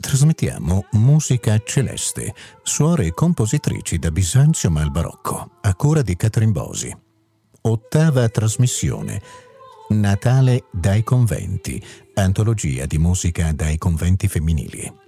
Trasmettiamo Musica Celeste, suore e compositrici da Bisanzio al Barocco, a cura di Caterina Bosi. Ottava trasmissione, Natale dai conventi, antologia di musica dai conventi femminili.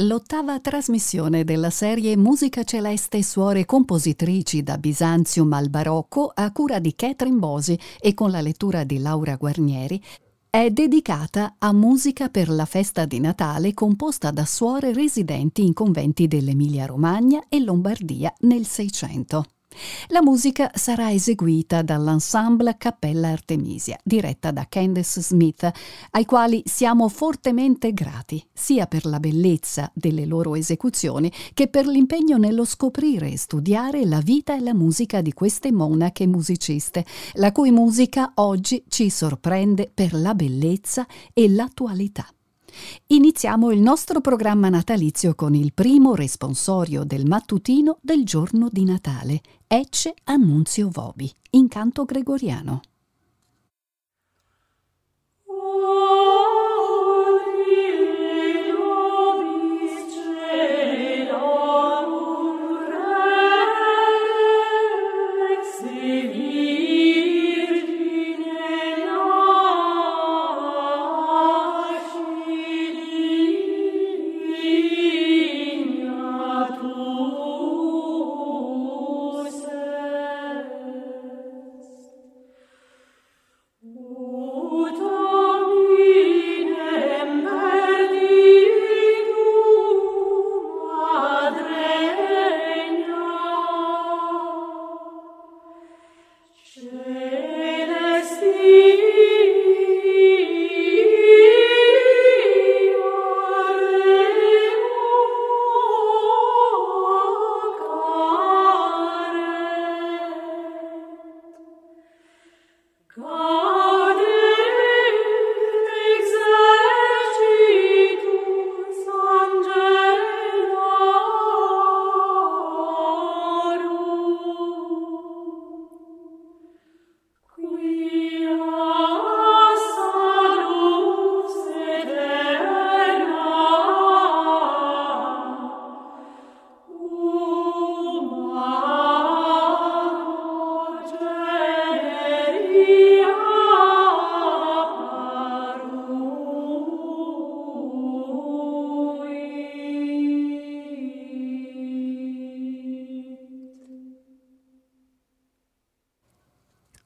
L'ottava trasmissione della serie Musica Celeste, suore compositrici da Bisanzio al Barocco, a cura di Caterina Bosi e con la lettura di Laura Guarnieri, è dedicata a musica per la festa di Natale composta da suore residenti in conventi dell'Emilia-Romagna e Lombardia nel Seicento. La musica sarà eseguita dall'ensemble Cappella Artemisia, diretta da Candace Smith, ai quali siamo fortemente grati, sia per la bellezza delle loro esecuzioni che per l'impegno nello scoprire e studiare la vita e la musica di queste monache musiciste, la cui musica oggi ci sorprende per la bellezza e l'attualità. Iniziamo il nostro programma natalizio con il primo responsorio del mattutino del giorno di Natale, Ecce Annunzio Vobi, in canto gregoriano.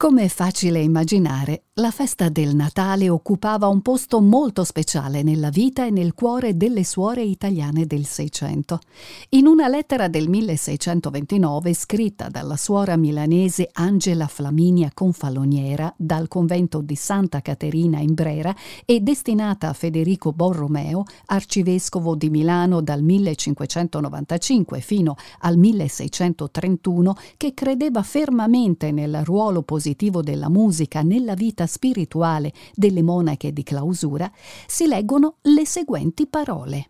Come è facile immaginare, la festa del Natale occupava un posto molto speciale nella vita e nel cuore delle suore italiane del Seicento. In una lettera del 1629, scritta dalla suora milanese Angela Flaminia Confaloniera dal convento di Santa Caterina in Brera e destinata a Federico Borromeo, arcivescovo di Milano dal 1595 fino al 1631, che credeva fermamente nel ruolo positivo della musica nella vita spirituale delle monache di clausura, si leggono le seguenti parole: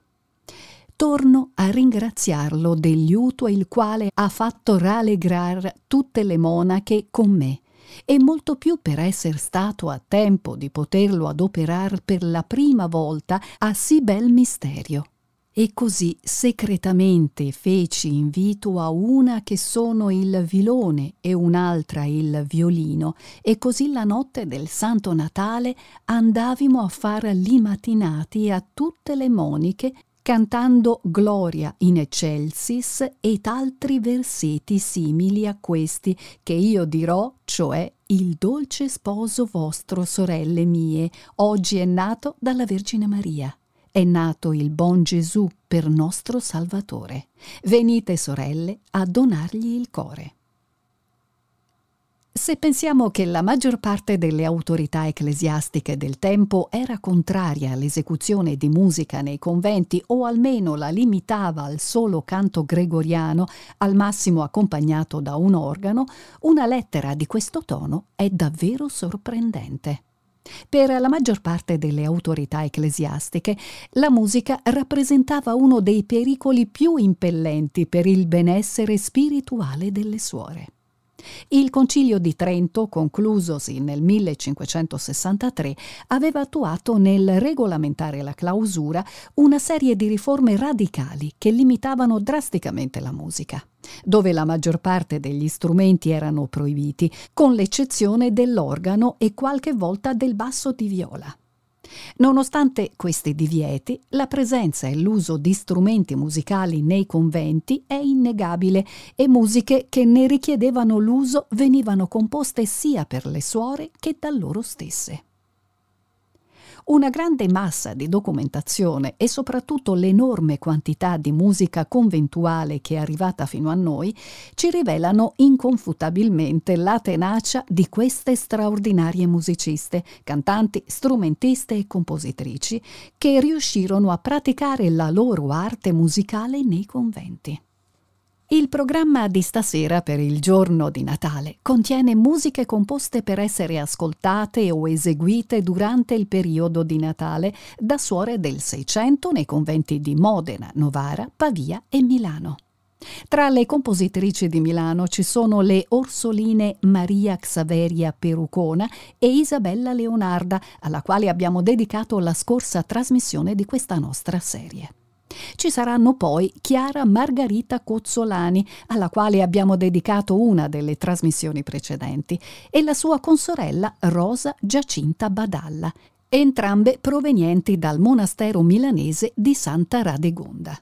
torno a ringraziarlo dell'aiuto il quale ha fatto rallegrar tutte le monache con me, e molto più per essere stato a tempo di poterlo adoperar per la prima volta a sì bel misterio. E così segretamente feci invito a una che sono il vilone e un'altra il violino, e così la notte del Santo Natale andavimo a far li mattinati a tutte le moniche, cantando Gloria in Excelsis ed altri versetti simili a questi che io dirò, cioè il dolce sposo vostro, sorelle mie, oggi è nato dalla Vergine Maria. È nato il buon Gesù per nostro Salvatore. Venite, sorelle, a donargli il core. Se pensiamo che la maggior parte delle autorità ecclesiastiche del tempo era contraria all'esecuzione di musica nei conventi, o almeno la limitava al solo canto gregoriano, al massimo accompagnato da un organo, una lettera di questo tono è davvero sorprendente. Per la maggior parte delle autorità ecclesiastiche, la musica rappresentava uno dei pericoli più impellenti per il benessere spirituale delle suore. Il Concilio di Trento, conclusosi nel 1563, aveva attuato nel regolamentare la clausura una serie di riforme radicali che limitavano drasticamente la musica, dove la maggior parte degli strumenti erano proibiti, con l'eccezione dell'organo e qualche volta del basso di viola. Nonostante questi divieti, la presenza e l'uso di strumenti musicali nei conventi è innegabile e musiche che ne richiedevano l'uso venivano composte sia per le suore che da loro stesse. Una grande massa di documentazione e soprattutto l'enorme quantità di musica conventuale che è arrivata fino a noi ci rivelano inconfutabilmente la tenacia di queste straordinarie musiciste, cantanti, strumentiste e compositrici che riuscirono a praticare la loro arte musicale nei conventi. Il programma di stasera per il giorno di Natale contiene musiche composte per essere ascoltate o eseguite durante il periodo di Natale da suore del Seicento nei conventi di Modena, Novara, Pavia e Milano. Tra le compositrici di Milano ci sono le orsoline Maria Xaveria Perucona e Isabella Leonarda, alla quale abbiamo dedicato la scorsa trasmissione di questa nostra serie. Ci saranno poi Chiara Margherita Cozzolani, alla quale abbiamo dedicato una delle trasmissioni precedenti, e la sua consorella Rosa Giacinta Badalla, entrambe provenienti dal monastero milanese di Santa Radegonda.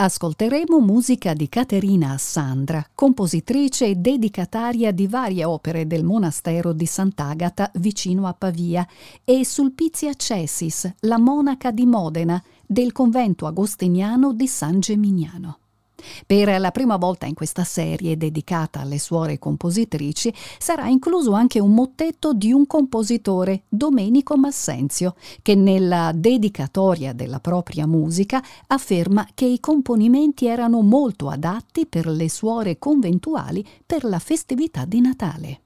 Ascolteremo musica di Caterina Assandra, compositrice e dedicataria di varie opere del monastero di Sant'Agata vicino a Pavia, e Sulpizia Cesis, la monaca di Modena, del convento agostiniano di San Gemignano. Per la prima volta in questa serie dedicata alle suore compositrici sarà incluso anche un mottetto di un compositore, Domenico Massenzio, che nella dedicatoria della propria musica afferma che i componimenti erano molto adatti per le suore conventuali per la festività di Natale.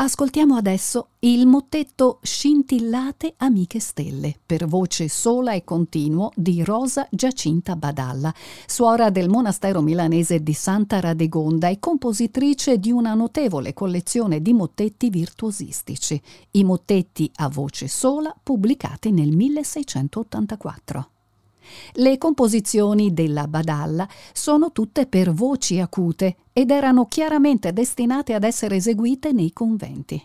Ascoltiamo adesso il mottetto Scintillate amiche stelle, per voce sola e continuo, di Rosa Giacinta Badalla, suora del monastero milanese di Santa Radegonda e compositrice di una notevole collezione di mottetti virtuosistici, i mottetti a voce sola pubblicati nel 1684. Le composizioni della Badalla sono tutte per voci acute ed erano chiaramente destinate ad essere eseguite nei conventi.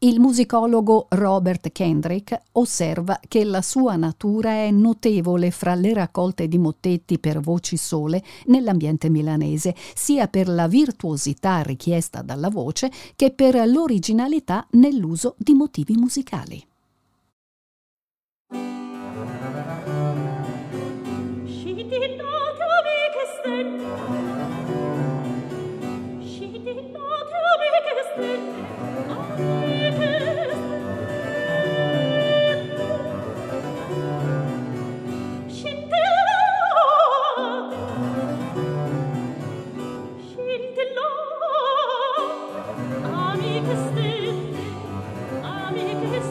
Il musicologo Robert Kendrick osserva che la sua natura è notevole fra le raccolte di mottetti per voci sole nell'ambiente milanese, sia per la virtuosità richiesta dalla voce che per l'originalità nell'uso di motivi musicali. Scintillò, amiche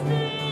stelle,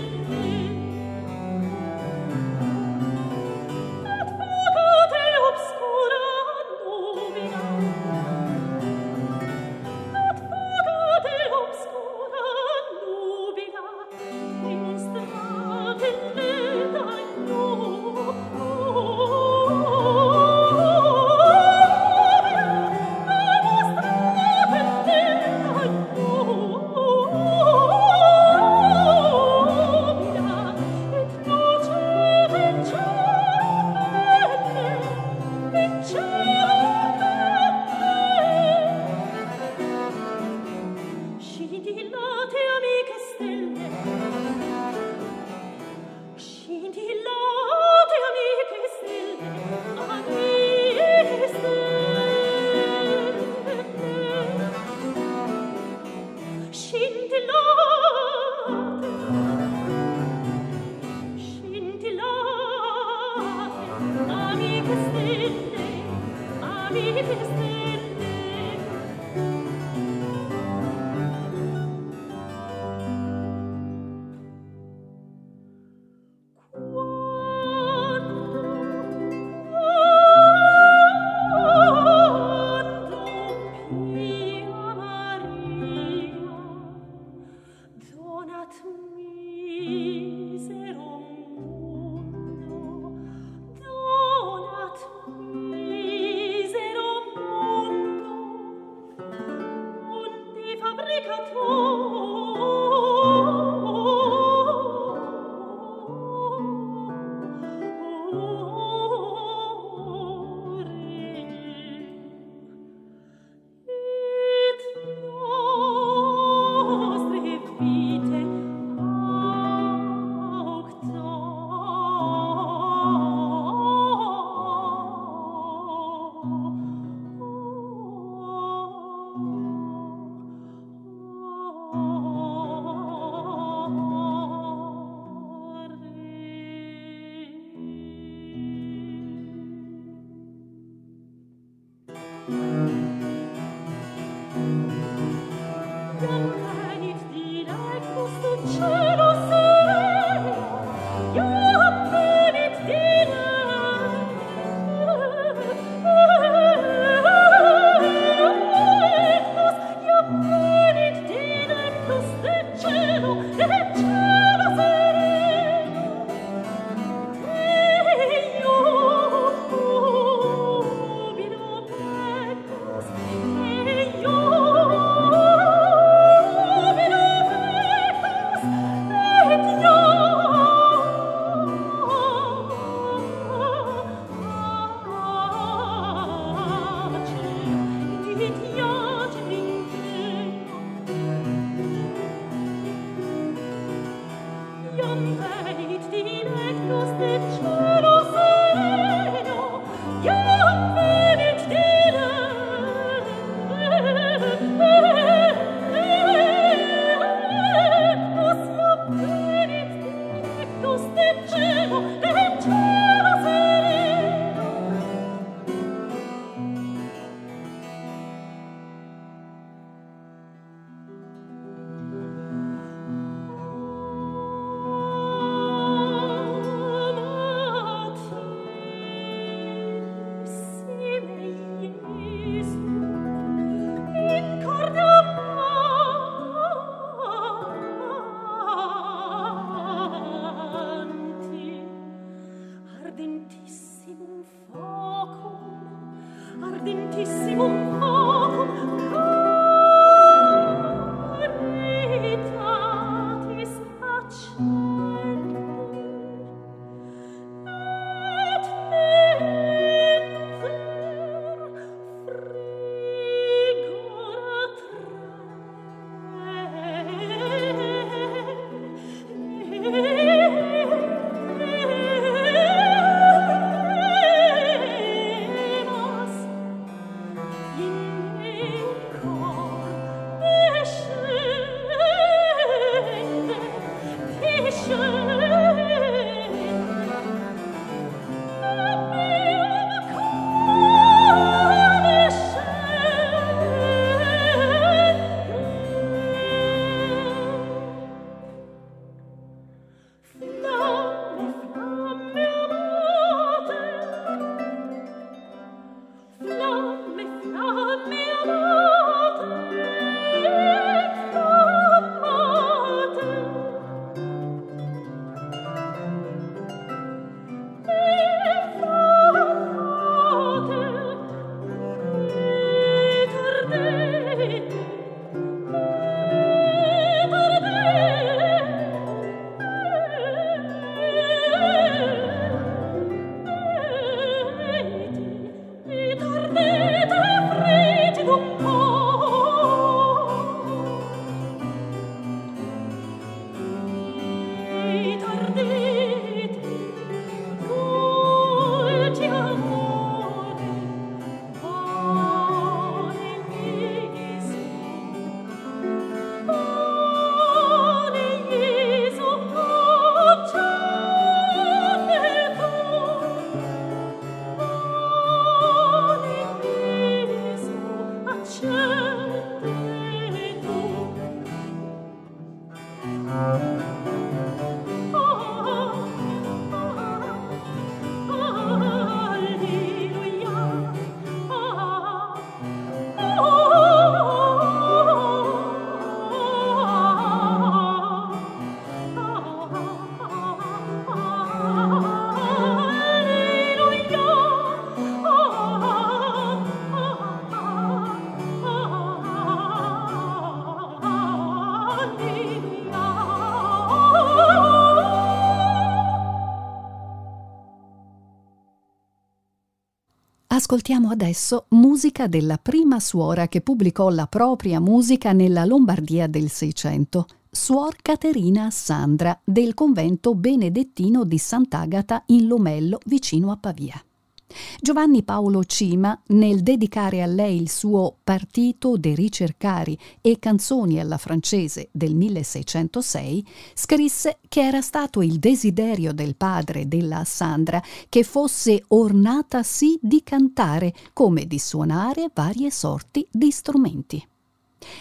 Ascoltiamo adesso musica della prima suora che pubblicò la propria musica nella Lombardia del Seicento, Suor Caterina Assandra, del convento benedettino di Sant'Agata in Lomello, vicino a Pavia. Giovanni Paolo Cima, nel dedicare a lei il suo Partito dei ricercari e canzoni alla francese del 1606, scrisse che era stato il desiderio del padre della Assandra che fosse ornata sì di cantare come di suonare varie sorti di strumenti.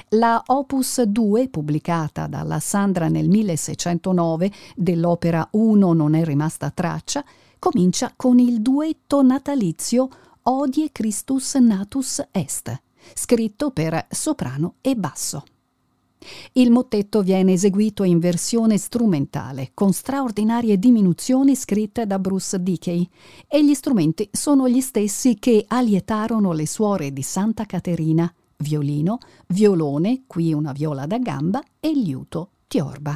La Opus 2, pubblicata dalla Assandra nel 1609, dell'opera 1 non è rimasta traccia, comincia con il duetto natalizio Odie Christus Natus Est, scritto per soprano e basso. Il mottetto viene eseguito in versione strumentale, con straordinarie diminuzioni scritte da Bruce Dickey, e gli strumenti sono gli stessi che alietarono le suore di Santa Caterina: violino, violone, qui una viola da gamba, e liuto, tiorba.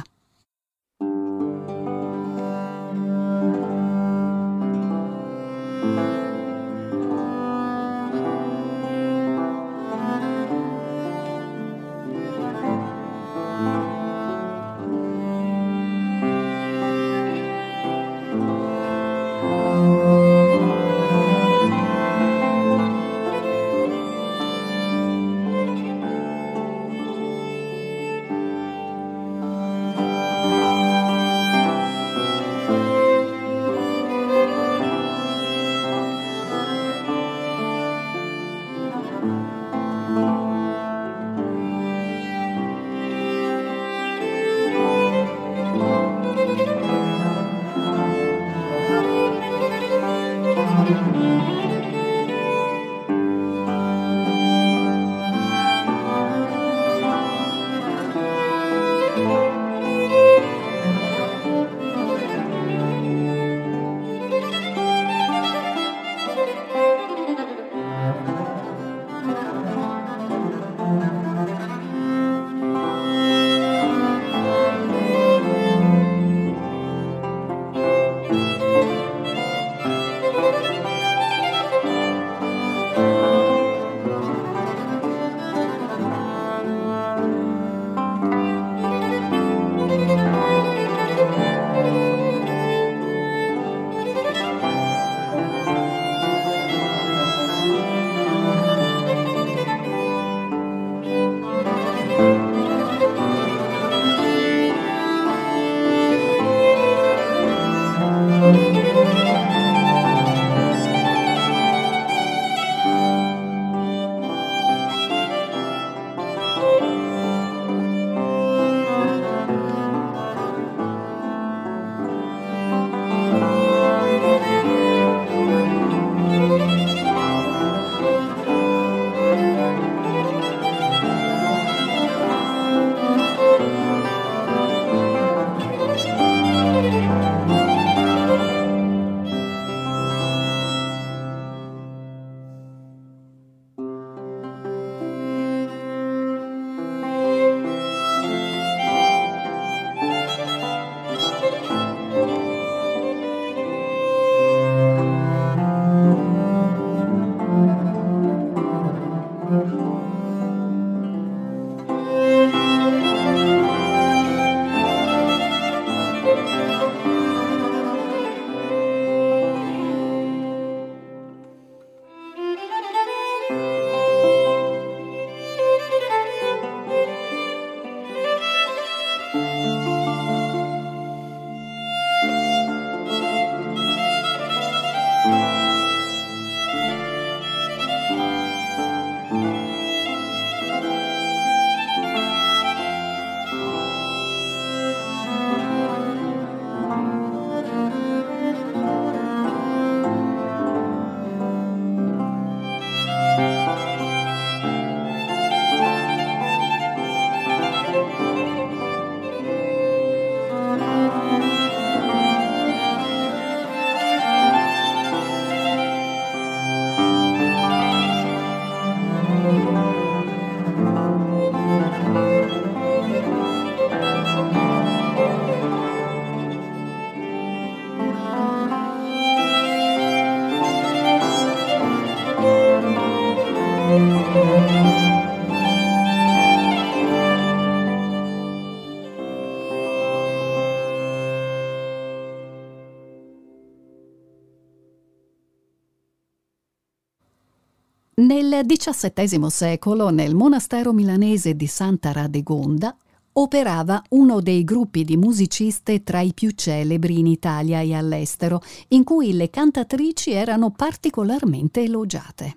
Nel XVII secolo, nel monastero milanese di Santa Radegonda, operava uno dei gruppi di musiciste tra i più celebri in Italia e all'estero, in cui le cantatrici erano particolarmente elogiate.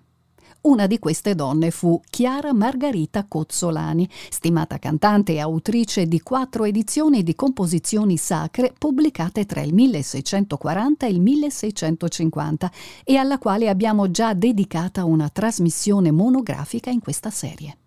Una di queste donne fu Chiara Margherita Cozzolani, stimata cantante e autrice di 4 edizioni di composizioni sacre pubblicate tra il 1640 e il 1650 e alla quale abbiamo già dedicata una trasmissione monografica in questa serie.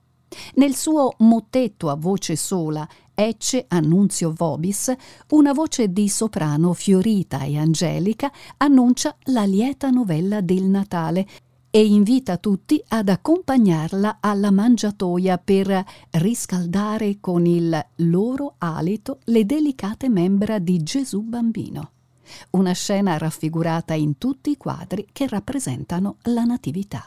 Nel suo mottetto a voce sola, Ecce Annunzio Vobis, una voce di soprano fiorita e angelica annuncia la lieta novella del Natale e invita tutti ad accompagnarla alla mangiatoia per riscaldare con il loro alito le delicate membra di Gesù bambino. Una scena raffigurata in tutti i quadri che rappresentano la Natività.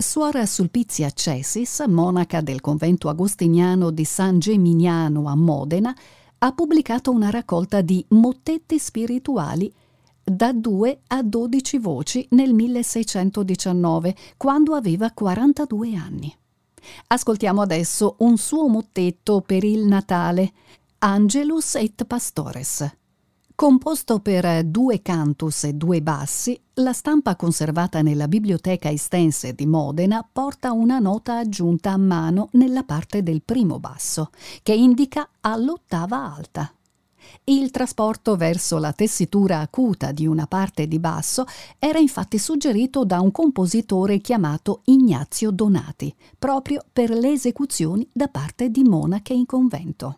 Suor Sulpizia Cesis, monaca del convento agostiniano di San Geminiano a Modena, ha pubblicato una raccolta di mottetti spirituali da 2 a 12 voci nel 1619, quando aveva 42 anni. Ascoltiamo adesso un suo mottetto per il Natale, Angelus et Pastores. Composto per 2 cantus e 2 bassi, la stampa conservata nella biblioteca Estense di Modena porta una nota aggiunta a mano nella parte del primo basso, che indica all'ottava alta. Il trasporto verso la tessitura acuta di una parte di basso era infatti suggerito da un compositore chiamato Ignazio Donati, proprio per le esecuzioni da parte di monache in convento.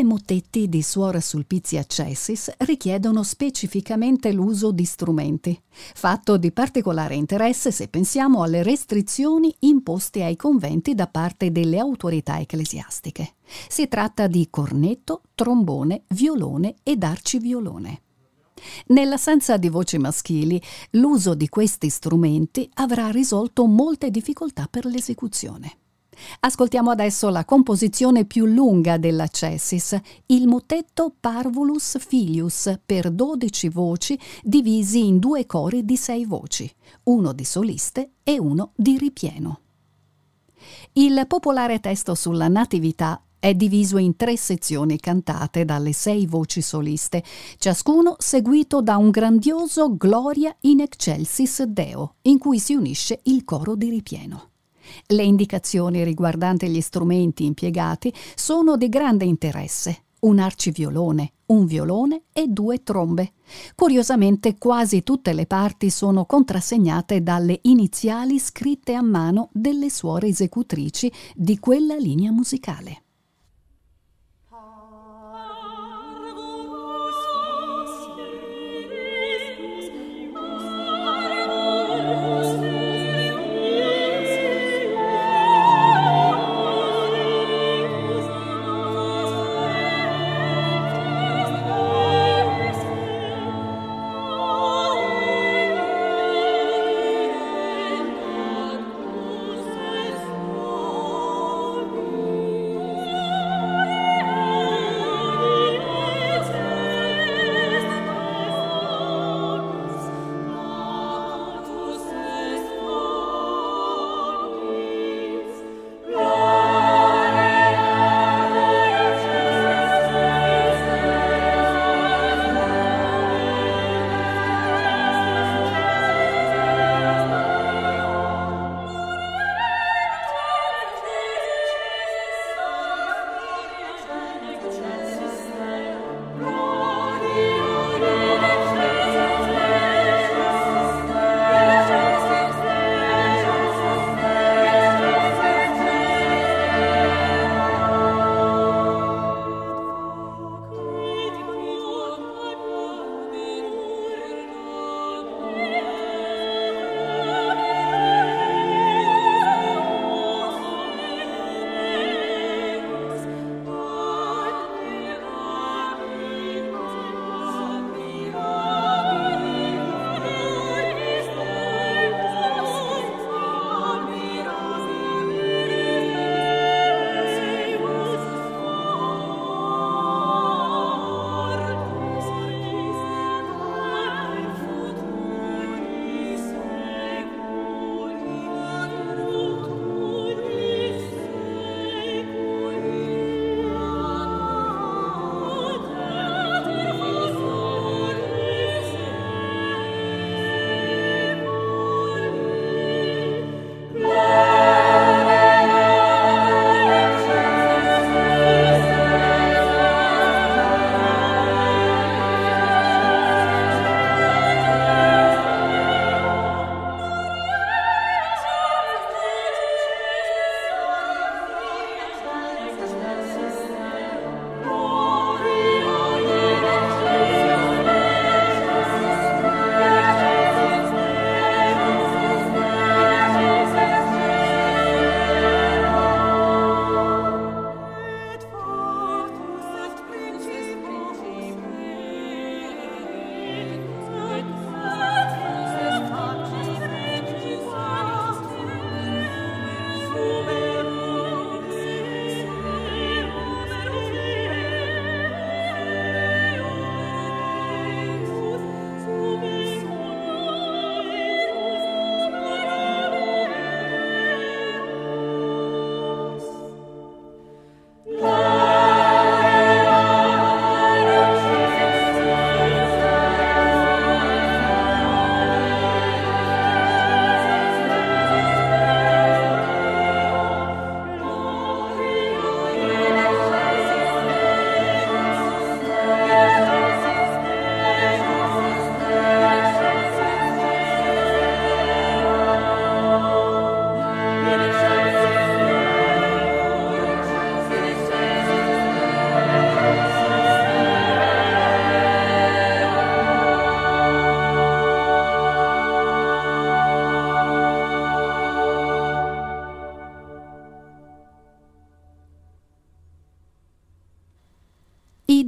I mottetti di Suor Sulpizia Cesis richiedono specificamente l'uso di strumenti, fatto di particolare interesse se pensiamo alle restrizioni imposte ai conventi da parte delle autorità ecclesiastiche. Si tratta di cornetto, trombone, violone ed arciviolone. Nell'assenza di voci maschili, l'uso di questi strumenti avrà risolto molte difficoltà per l'esecuzione. Ascoltiamo adesso la composizione più lunga della Cesis, il mottetto Parvulus Filius, per 12 voci divisi in 2 cori di 6 voci, uno di soliste e uno di ripieno. Il popolare testo sulla Natività è diviso in 3 sezioni cantate dalle 6 voci soliste, ciascuno seguito da un grandioso Gloria in Excelsis Deo, in cui si unisce il coro di ripieno. Le indicazioni riguardanti gli strumenti impiegati sono di grande interesse: un arciviolone, un violone e 2 trombe. Curiosamente, quasi tutte le parti sono contrassegnate dalle iniziali scritte a mano delle suore esecutrici di quella linea musicale.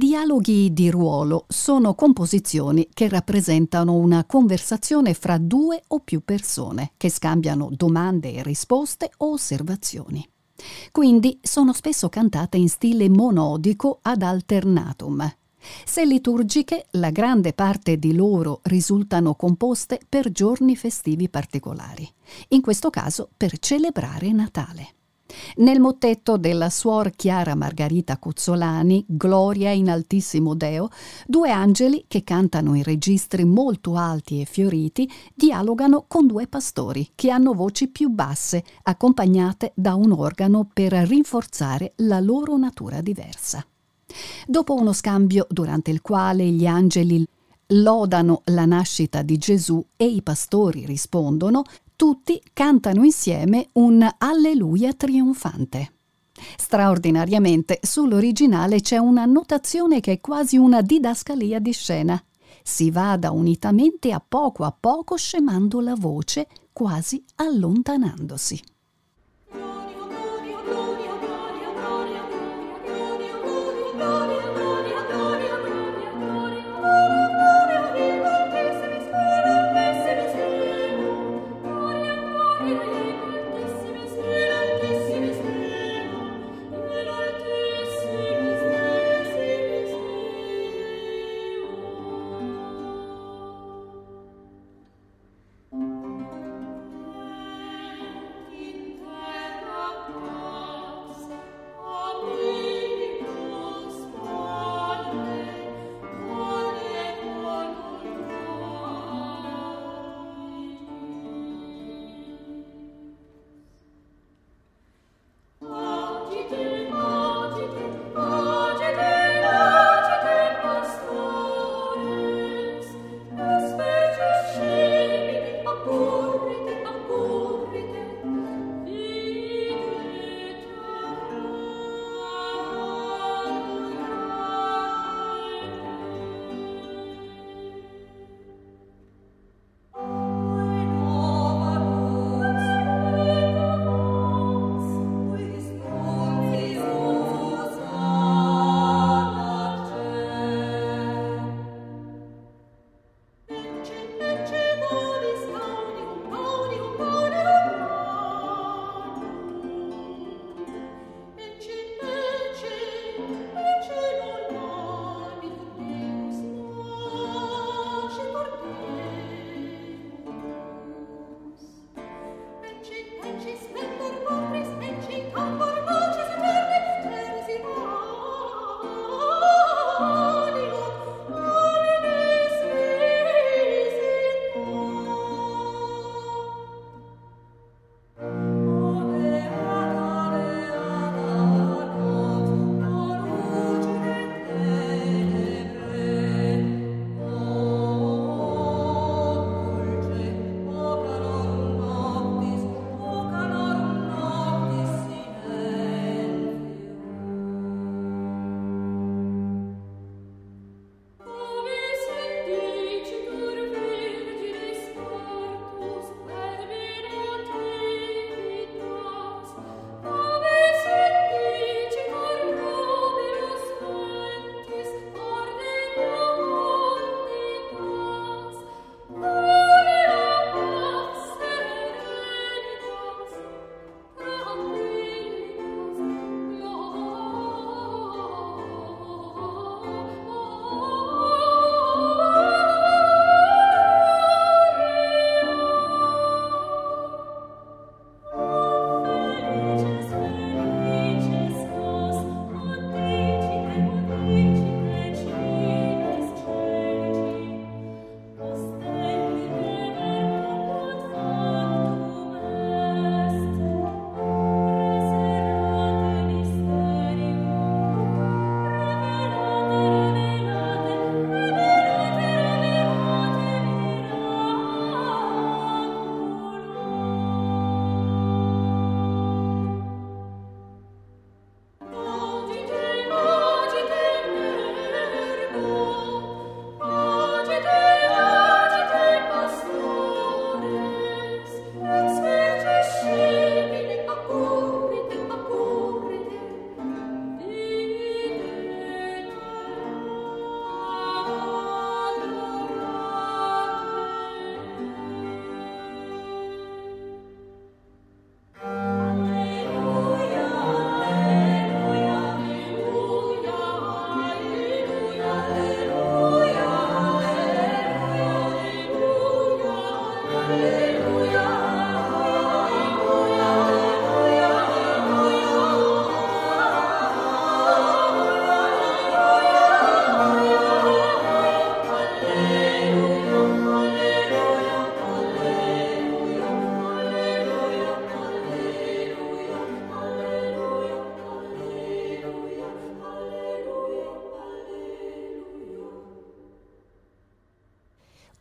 dialoghi di ruolo sono composizioni che rappresentano una conversazione fra due o più persone che scambiano domande e risposte o osservazioni. Quindi sono spesso cantate in stile monodico ad alternatum. Se liturgiche, la grande parte di loro risultano composte per giorni festivi particolari, in questo caso per celebrare Natale. Nel mottetto della suor Chiara Margherita Cozzolani, Gloria in altissimo Deo, due angeli che cantano in registri molto alti e fioriti dialogano con due pastori che hanno voci più basse, accompagnate da un organo per rinforzare la loro natura diversa. Dopo uno scambio durante il quale gli angeli lodano la nascita di Gesù e i pastori rispondono, tutti cantano insieme un Alleluia trionfante. Straordinariamente, sull'originale c'è un'annotazione che è quasi una didascalia di scena. Si vada unitamente a poco scemando la voce, quasi allontanandosi.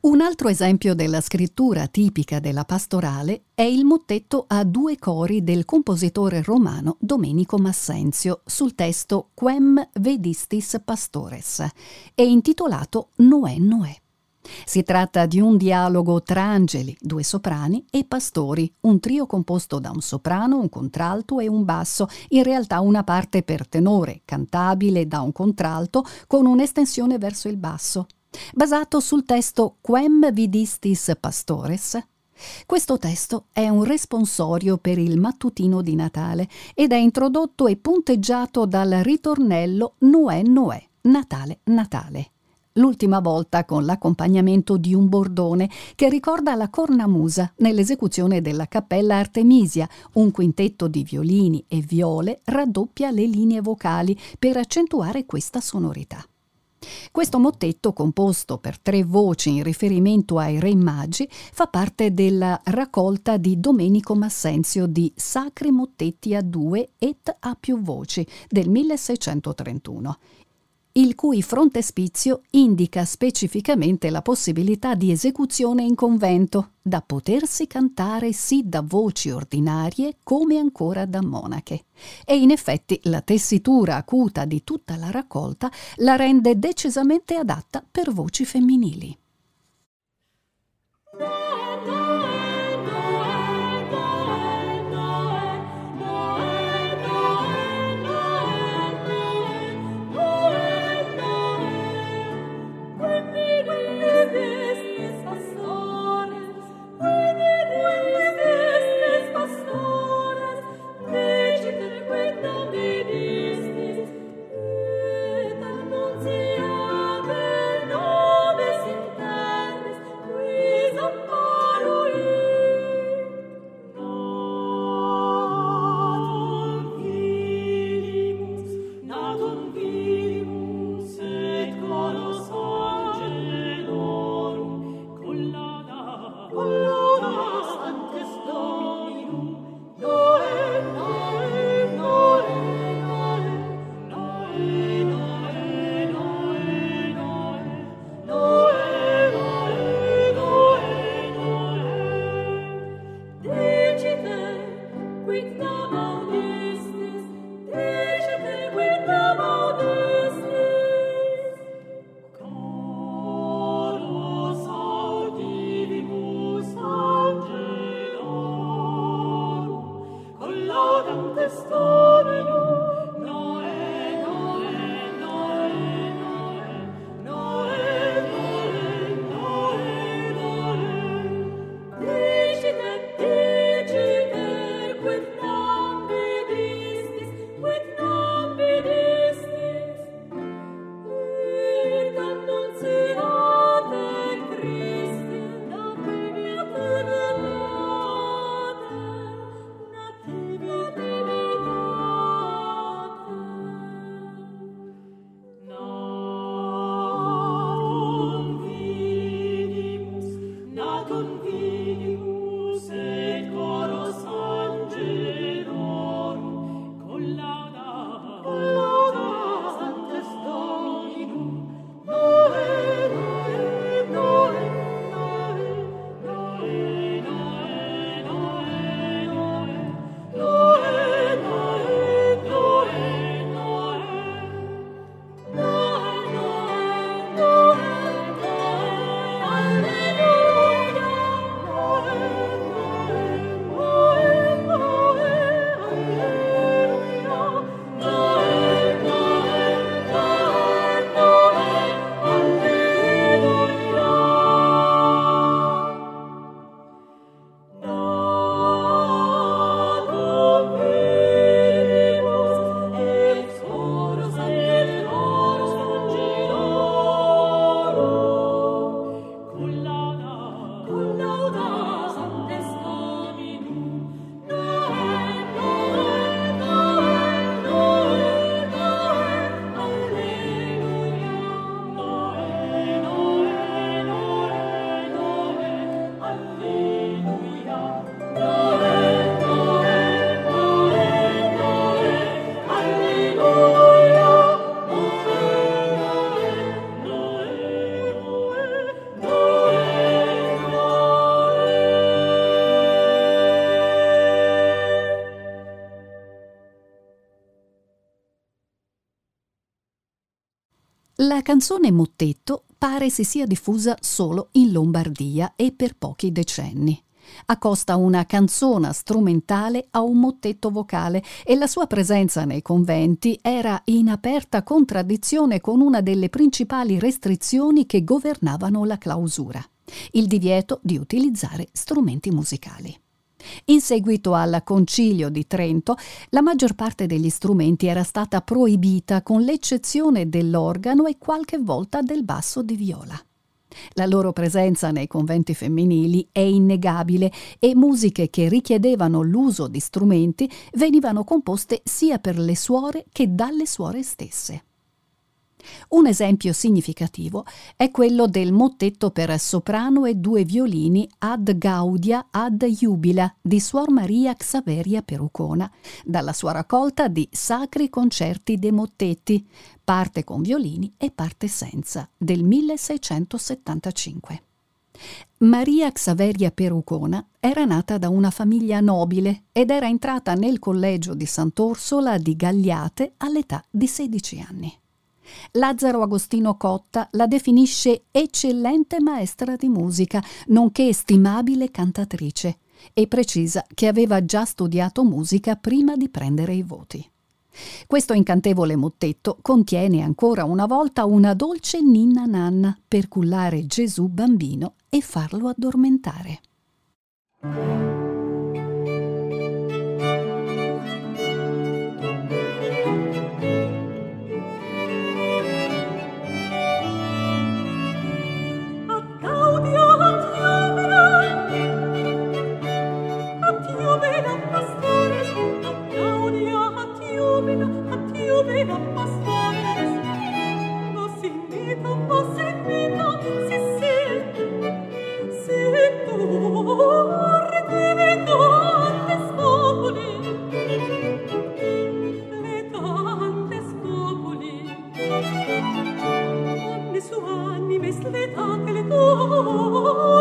Un altro esempio della scrittura tipica della pastorale è il mottetto a due cori del compositore romano Domenico Massenzio sul testo Quem Vedistis Pastores e intitolato Noè Noè. Si tratta di un dialogo tra angeli, due soprani, e pastori, un trio composto da un soprano, un contralto e un basso, in realtà una parte per tenore, cantabile da un contralto con un'estensione verso il basso. Basato sul testo Quem Vidistis Pastores, questo testo è un responsorio per il mattutino di Natale ed è introdotto e punteggiato dal ritornello Noè Noè, Natale Natale, l'ultima volta con l'accompagnamento di un bordone che ricorda la cornamusa nell'esecuzione della Cappella Artemisia. Un quintetto di violini e viole raddoppia le linee vocali per accentuare questa sonorità. Questo mottetto, composto per tre voci in riferimento ai Re Magi, fa parte della raccolta di Domenico Massenzio di Sacri Mottetti a due et a più voci del 1631, il cui frontespizio indica specificamente la possibilità di esecuzione in convento, da potersi cantare sì da voci ordinarie come ancora da monache. E in effetti la tessitura acuta di tutta la raccolta la rende decisamente adatta per voci femminili. La canzone mottetto pare si sia diffusa solo in Lombardia e per pochi decenni. Accosta una canzona strumentale a un mottetto vocale e la sua presenza nei conventi era in aperta contraddizione con una delle principali restrizioni che governavano la clausura, il divieto di utilizzare strumenti musicali. In seguito al Concilio di Trento, la maggior parte degli strumenti era stata proibita con l'eccezione dell'organo e qualche volta del basso di viola. La loro presenza nei conventi femminili è innegabile e musiche che richiedevano l'uso di strumenti venivano composte sia per le suore che dalle suore stesse. Un esempio significativo è quello del mottetto per soprano e due violini Ad Gaudia ad Jubila di Suor Maria Xaveria Perucona, dalla sua raccolta di Sacri Concerti dei Mottetti, parte con violini e parte senza, del 1675. Maria Xaveria Perucona era nata da una famiglia nobile ed era entrata nel collegio di Sant'Orsola di Gagliate all'età di 16 anni. Lazzaro Agostino Cotta la definisce eccellente maestra di musica, nonché stimabile cantatrice, e precisa che aveva già studiato musica prima di prendere i voti. Questo incantevole mottetto contiene ancora una volta una dolce ninna nanna per cullare Gesù bambino e farlo addormentare. Oh,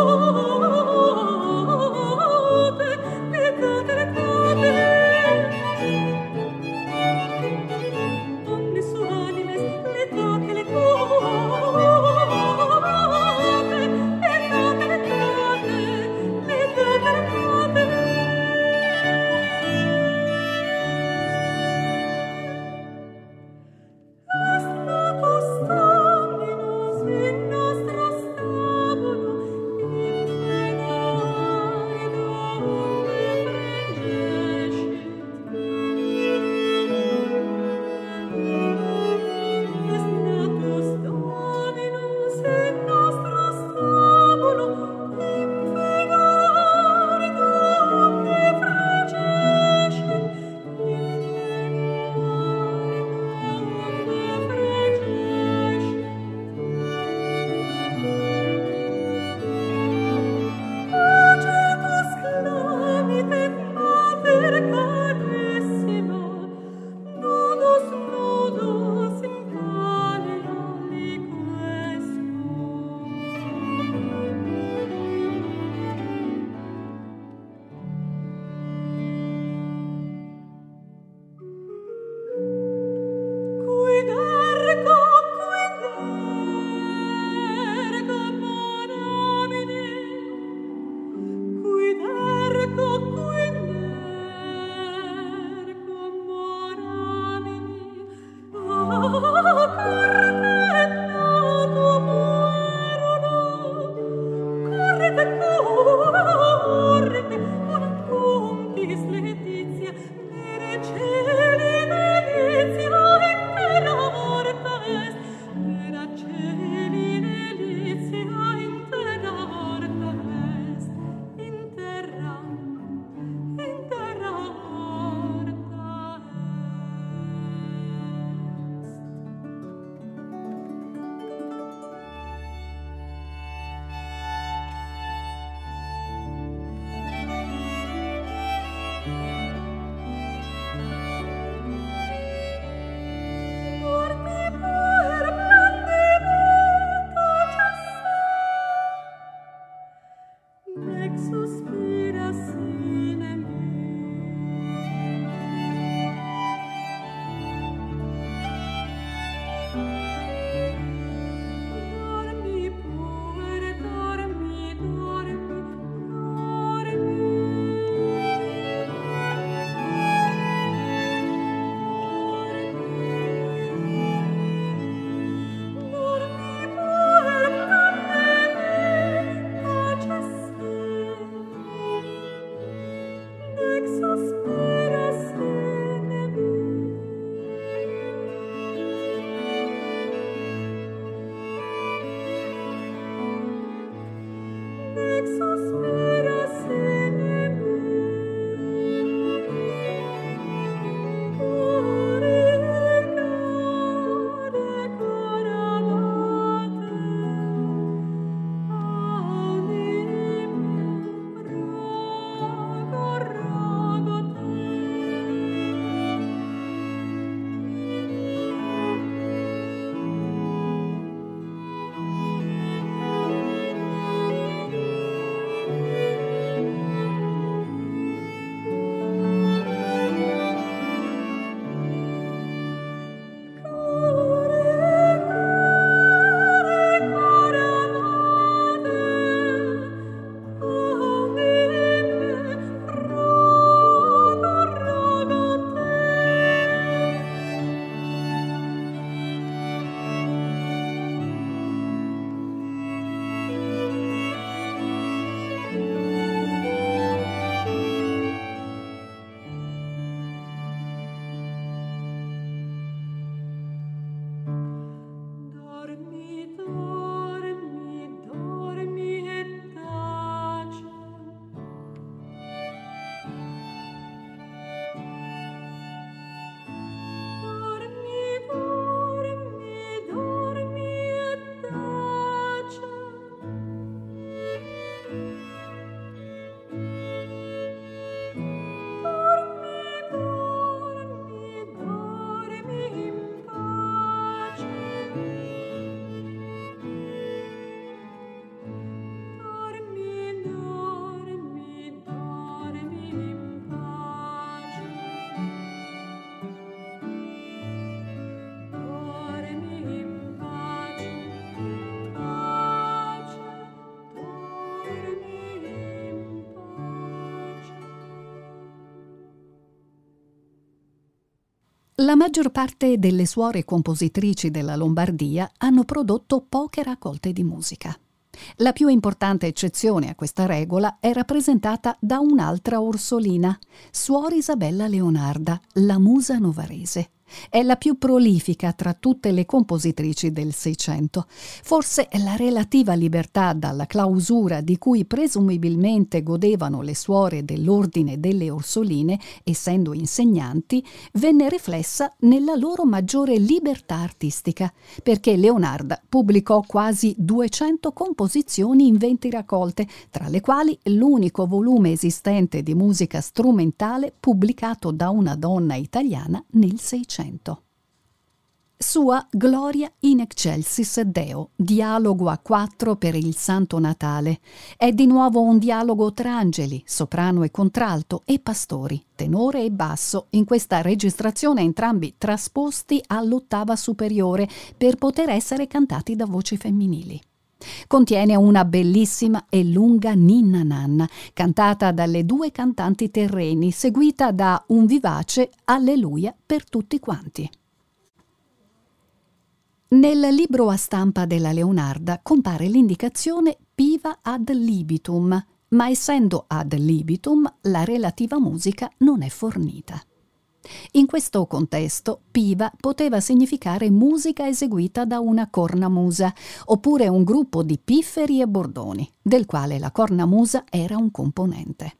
La maggior parte delle suore compositrici della Lombardia hanno prodotto poche raccolte di musica. La più importante eccezione a questa regola è rappresentata da un'altra orsolina, suor Isabella Leonarda, la musa novarese. È la più prolifica tra tutte le compositrici del Seicento. Forse la relativa libertà dalla clausura di cui presumibilmente godevano le suore dell'ordine delle Orsoline, essendo insegnanti, venne riflessa nella loro maggiore libertà artistica, perché Leonarda pubblicò quasi 200 composizioni in 20 raccolte, tra le quali l'unico volume esistente di musica strumentale pubblicato da una donna italiana nel Seicento. Sua Gloria in Excelsis Deo, dialogo a 4 per il Santo Natale. È di nuovo un dialogo tra angeli, soprano e contralto, e pastori, tenore e basso, in questa registrazione entrambi trasposti all'ottava superiore per poter essere cantati da voci femminili. Contiene una bellissima e lunga ninna nanna, cantata dalle due cantanti terreni, seguita da un vivace Alleluia per tutti quanti. Nel libro a stampa della Leonarda compare l'indicazione piva ad libitum, ma essendo ad libitum la relativa musica non è fornita. In questo contesto, piva poteva significare musica eseguita da una cornamusa, oppure un gruppo di pifferi e bordoni, del quale la cornamusa era un componente.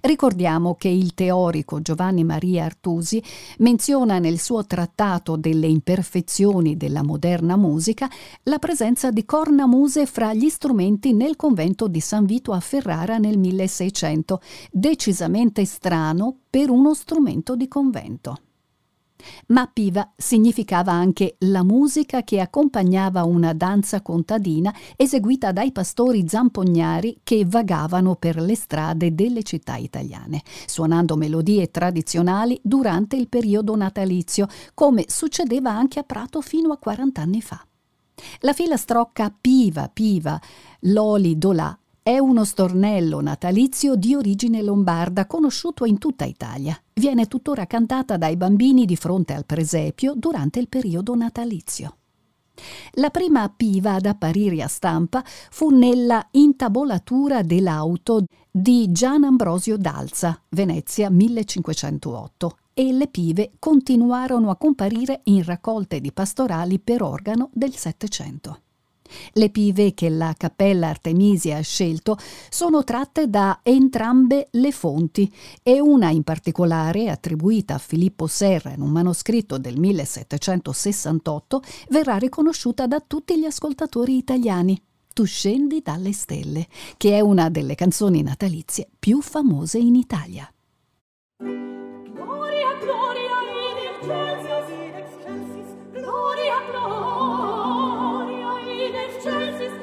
Ricordiamo che il teorico Giovanni Maria Artusi menziona nel suo trattato delle imperfezioni della moderna musica la presenza di cornamuse fra gli strumenti nel convento di San Vito a Ferrara nel 1600, decisamente strano per uno strumento di convento. Ma piva significava anche la musica che accompagnava una danza contadina eseguita dai pastori zampognari che vagavano per le strade delle città italiane, suonando melodie tradizionali durante il periodo natalizio, come succedeva anche a Prato fino a 40 anni fa. La filastrocca piva piva, loli dolà, è uno stornello natalizio di origine lombarda, conosciuto in tutta Italia. Viene tuttora cantata dai bambini di fronte al presepio durante il periodo natalizio. La prima piva ad apparire a stampa fu nella Intabolatura dell'auto di Gian Ambrosio Dalza, Venezia 1508, e le pive continuarono a comparire in raccolte di pastorali per organo del Settecento. Le pive che la Cappella Artemisia ha scelto sono tratte da entrambe le fonti e una in particolare, attribuita a Filippo Serra in un manoscritto del 1768, verrà riconosciuta da tutti gli ascoltatori italiani. Tu scendi dalle stelle, che è una delle canzoni natalizie più famose in Italia. Gloria, gloria in excelsis, in excelsis, gloria, gloria in excelsis,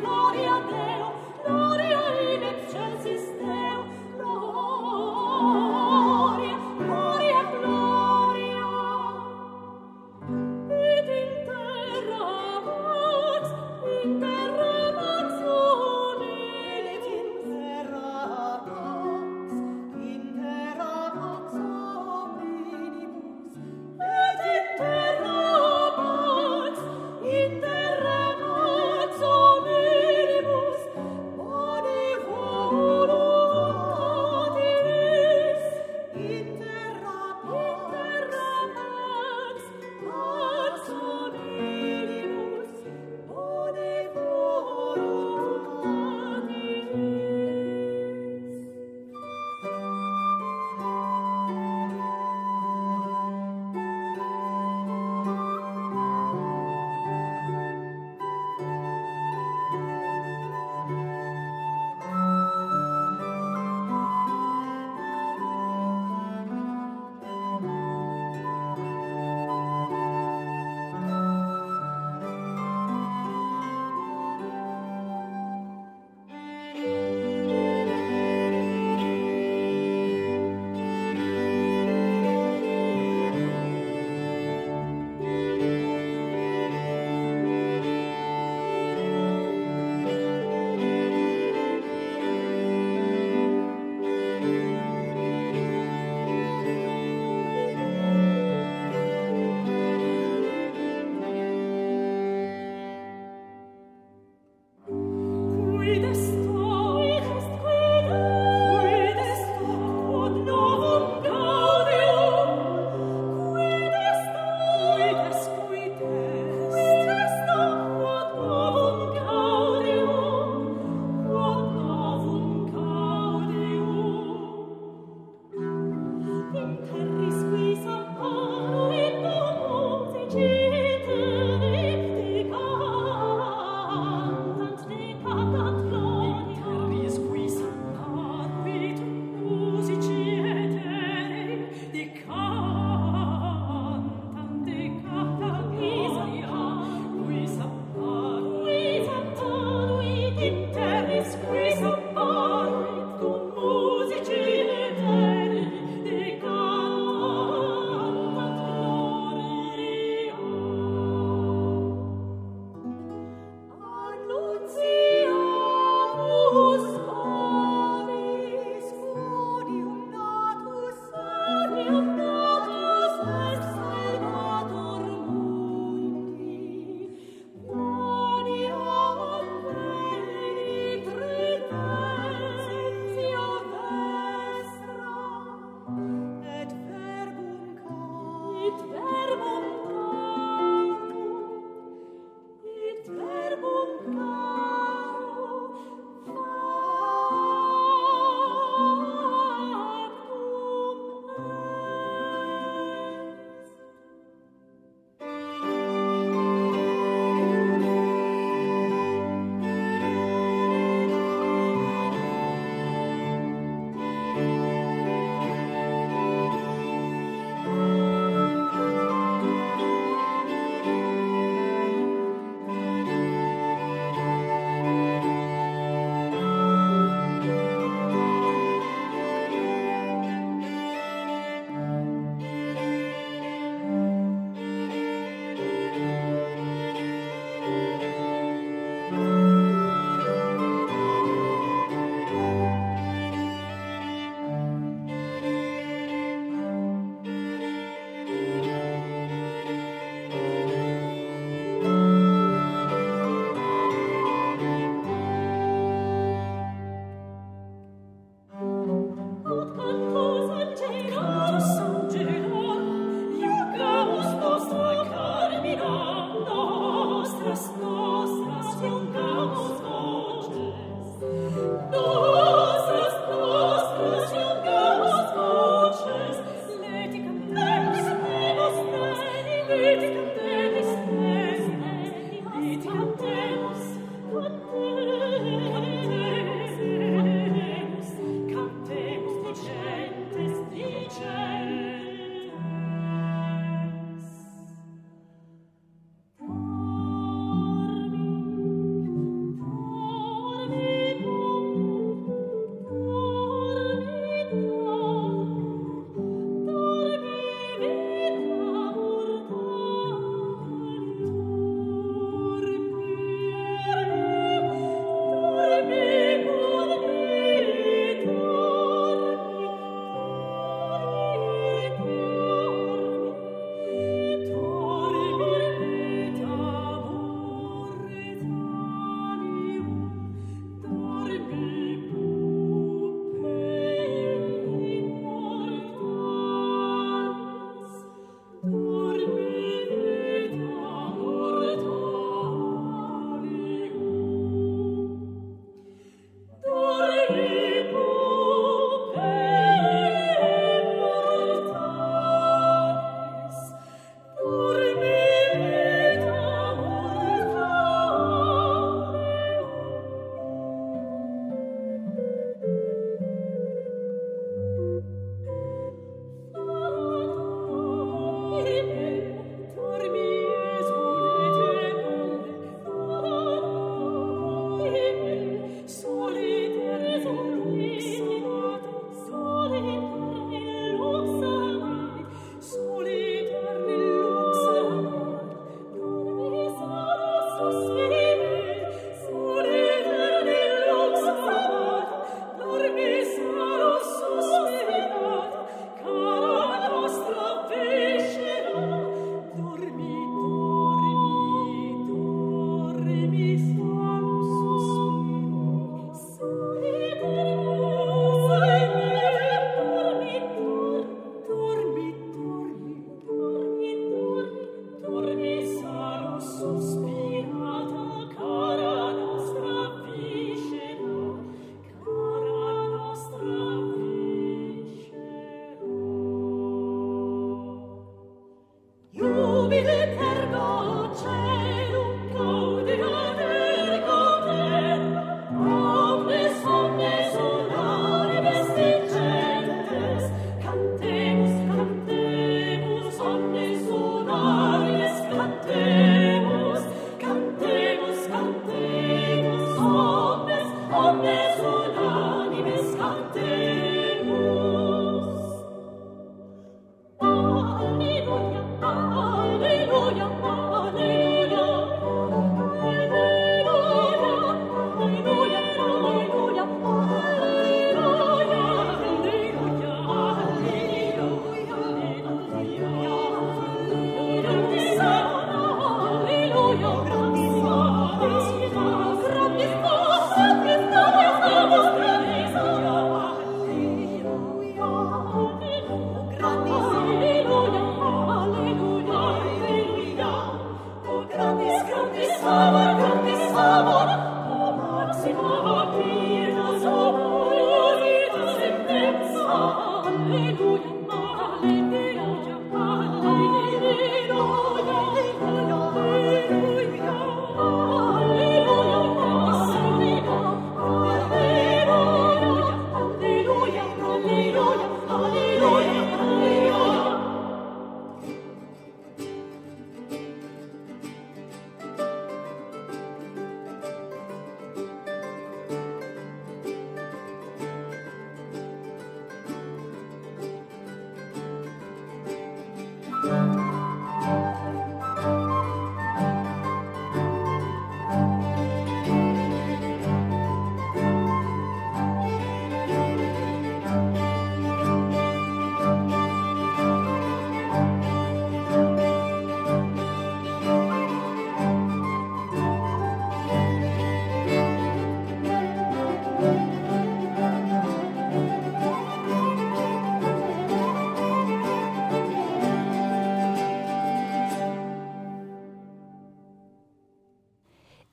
gloria Deo, gloria in excelsis Deo, gloria, gloria, gloria. Ed in terra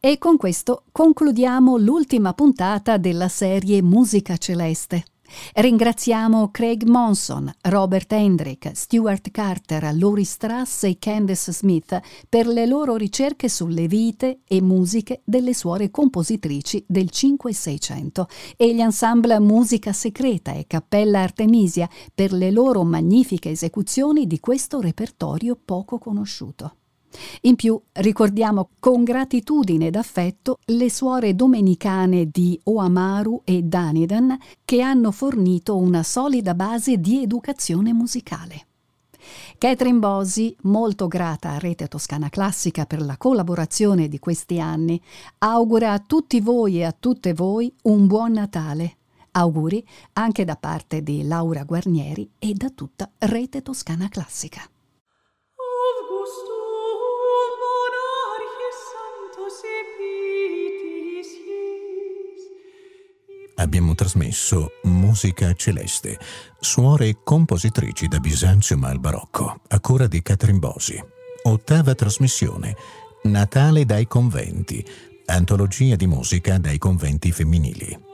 E con questo concludiamo l'ultima puntata della serie Musica Celeste. Ringraziamo Craig Monson, Robert Kendrick, Stuart Carter, Laurie Strass e Candace Smith per le loro ricerche sulle vite e musiche delle suore compositrici del 5 e 600, e gli ensemble Musica Secreta e Cappella Artemisia per le loro magnifiche esecuzioni di questo repertorio poco conosciuto. In più ricordiamo con gratitudine ed affetto le suore domenicane di Oamaru e Dunedin, che hanno fornito una solida base di educazione musicale. Caterina Bosi, molto grata a Rete Toscana Classica per la collaborazione di questi anni, augura a tutti voi e a tutte voi un buon Natale. Auguri anche da parte di Laura Guarnieri e da tutta Rete Toscana Classica. Abbiamo trasmesso Musica Celeste, suore e compositrici da Bisanzio al Barocco, a cura di Caterina Bosi. 8ª trasmissione, Natale dai conventi, antologia di musica dai conventi femminili.